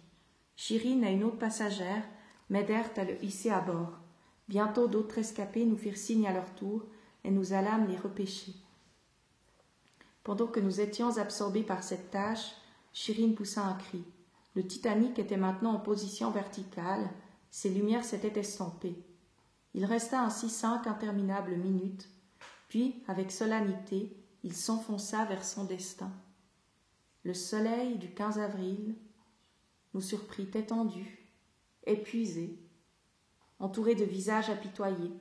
Chirine et une autre passagère m'aidèrent à le hisser à bord. Bientôt, d'autres escapés nous firent signe à leur tour et nous allâmes les repêcher. Pendant que nous étions absorbés par cette tâche, Chirine poussa un cri. Le Titanic était maintenant en position verticale, ses lumières s'étaient estompées. Il resta ainsi 5 interminables minutes, puis, avec solennité, il s'enfonça vers son destin. Le soleil du 15 avril nous surprit étendus, épuisés, entourés de visages apitoyés.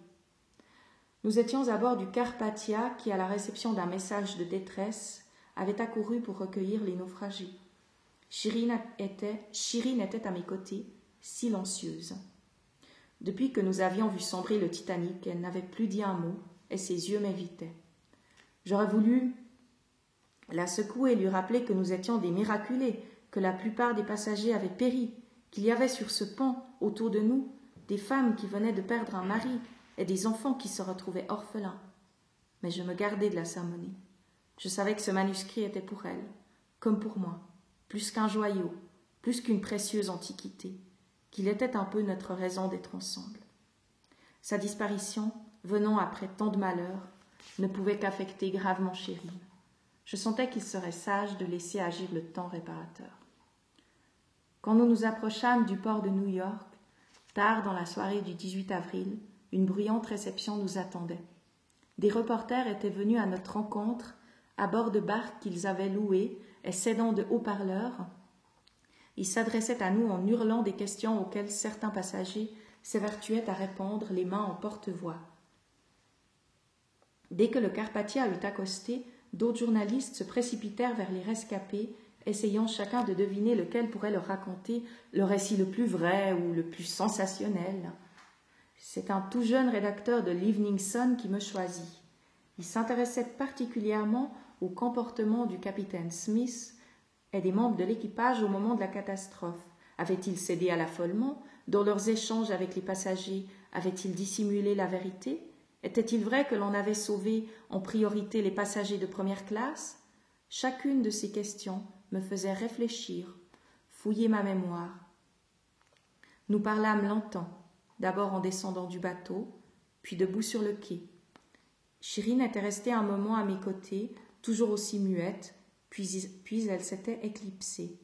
Nous étions à bord du Carpathia qui, à la réception d'un message de détresse, avait accouru pour recueillir les naufragés. Chirine était à mes côtés, silencieuse. Depuis que nous avions vu sombrer le Titanic, elle n'avait plus dit un mot et ses yeux m'évitaient. J'aurais voulu la secouer et lui rappeler que nous étions des miraculés, que la plupart des passagers avaient péri, qu'il y avait sur ce pont, autour de nous, des femmes qui venaient de perdre un mari et des enfants qui se retrouvaient orphelins. Mais je me gardais de la sermonner. Je savais que ce manuscrit était pour elle, comme pour moi, plus qu'un joyau, plus qu'une précieuse antiquité, qu'il était un peu notre raison d'être ensemble. Sa disparition, venant après tant de malheurs, ne pouvait qu'affecter gravement Chirine. Je sentais qu'il serait sage de laisser agir le temps réparateur. Quand nous nous approchâmes du port de New York, tard dans la soirée du 18 avril, une bruyante réception nous attendait. Des reporters étaient venus à notre rencontre à bord de barques qu'ils avaient louées et s'aidant de haut-parleurs. Ils s'adressaient à nous en hurlant des questions auxquelles certains passagers s'évertuaient à répondre, les mains en porte-voix. Dès que le Carpathia eut accosté, d'autres journalistes se précipitèrent vers les rescapés, essayant chacun de deviner lequel pourrait leur raconter le récit le plus vrai ou le plus sensationnel. C'est un tout jeune rédacteur de l'Evening Sun qui me choisit. Il s'intéressait particulièrement au comportement du capitaine Smith et des membres de l'équipage au moment de la catastrophe. Avaient-ils cédé à l'affolement? Dans leurs échanges avec les passagers, avaient-ils dissimulé la vérité? Était-il vrai que l'on avait sauvé en priorité les passagers de première classe? Chacune de ces questions me faisait réfléchir, fouiller ma mémoire. Nous parlâmes longtemps, d'abord en descendant du bateau, puis debout sur le quai. Chirine était restée un moment à mes côtés, toujours aussi muette, puis elle s'était éclipsée.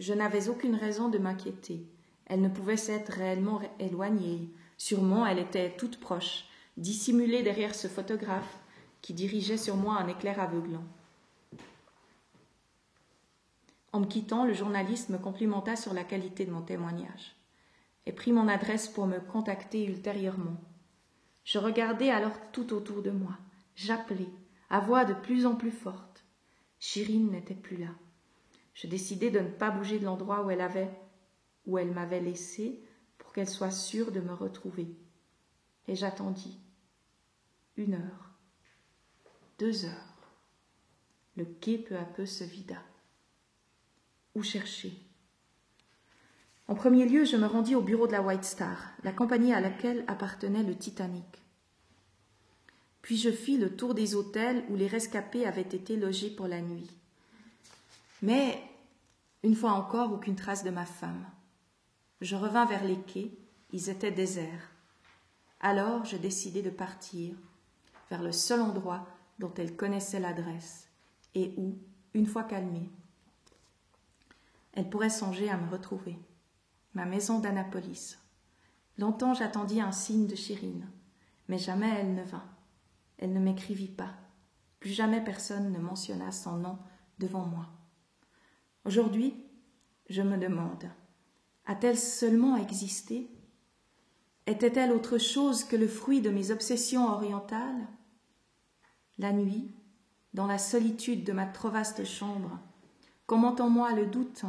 Je n'avais aucune raison de m'inquiéter. Elle ne pouvait s'être réellement éloignée. Sûrement, elle était toute proche, dissimulée derrière ce photographe qui dirigeait sur moi un éclair aveuglant. En me quittant, le journaliste me complimenta sur la qualité de mon témoignage et prit mon adresse pour me contacter ultérieurement. Je regardais alors tout autour de moi, j'appelais, à voix de plus en plus forte. Chirine n'était plus là. Je décidai de ne pas bouger de l'endroit où elle m'avait laissée pour qu'elle soit sûre de me retrouver. Et j'attendis. 1 heure. 2 heures. Le quai peu à peu se vida. Où chercher? En premier lieu, je me rendis au bureau de la White Star, la compagnie à laquelle appartenait le Titanic. Puis je fis le tour des hôtels où les rescapés avaient été logés pour la nuit. Mais, une fois encore, aucune trace de ma femme. Je revins vers les quais, ils étaient déserts. Alors, je décidai de partir vers le seul endroit dont elle connaissait l'adresse et où, une fois calmée, elle pourrait songer à me retrouver. Ma maison d'Annapolis. Longtemps j'attendis un signe de Chirine, mais jamais elle ne vint. Elle ne m'écrivit pas. Plus jamais personne ne mentionna son nom devant moi. Aujourd'hui, je me demande, a-t-elle seulement existé? Était-elle autre chose que le fruit de mes obsessions orientales? La nuit, dans la solitude de ma trop vaste chambre, comment en moi le doute?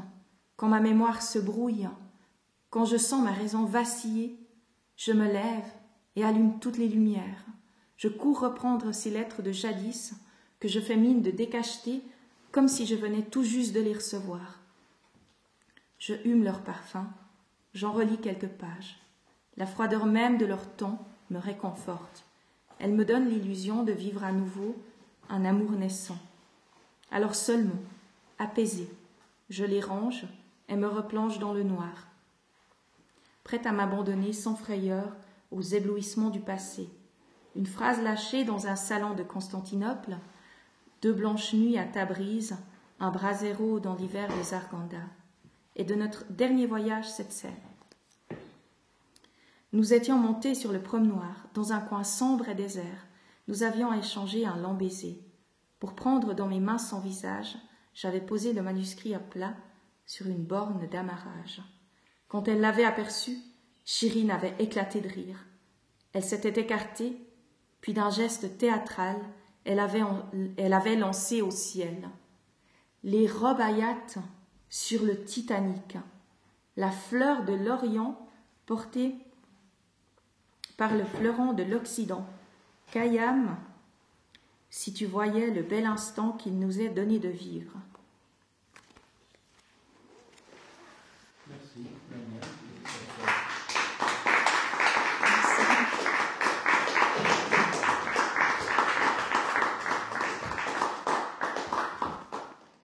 Quand ma mémoire se brouille, quand je sens ma raison vaciller, je me lève et allume toutes les lumières. Je cours reprendre ces lettres de jadis que je fais mine de décacheter comme si je venais tout juste de les recevoir. Je hume leur parfum, j'en relis quelques pages. La froideur même de leur ton me réconforte. Elle me donne l'illusion de vivre à nouveau un amour naissant. Alors seulement, apaisée, je les range et me replonge dans le noir, prête à m'abandonner sans frayeur aux éblouissements du passé. Une phrase lâchée dans un salon de Constantinople, 2 blanches nuits à Tabriz, un brasero dans l'hiver de Zarganda, et de notre dernier voyage cette scène. Nous étions montés sur le promenoir, dans un coin sombre et désert. Nous avions échangé un lent baiser. Pour prendre dans mes mains son visage, j'avais posé le manuscrit à plat sur une borne d'amarrage. Quand elle l'avait aperçu, Chirine avait éclaté de rire. Elle s'était écartée, puis d'un geste théâtral, elle avait lancé au ciel les robayats sur le Titanic, la fleur de l'Orient portée par le fleuron de l'Occident. Khayyam, si tu voyais le bel instant qu'il nous est donné de vivre. Merci.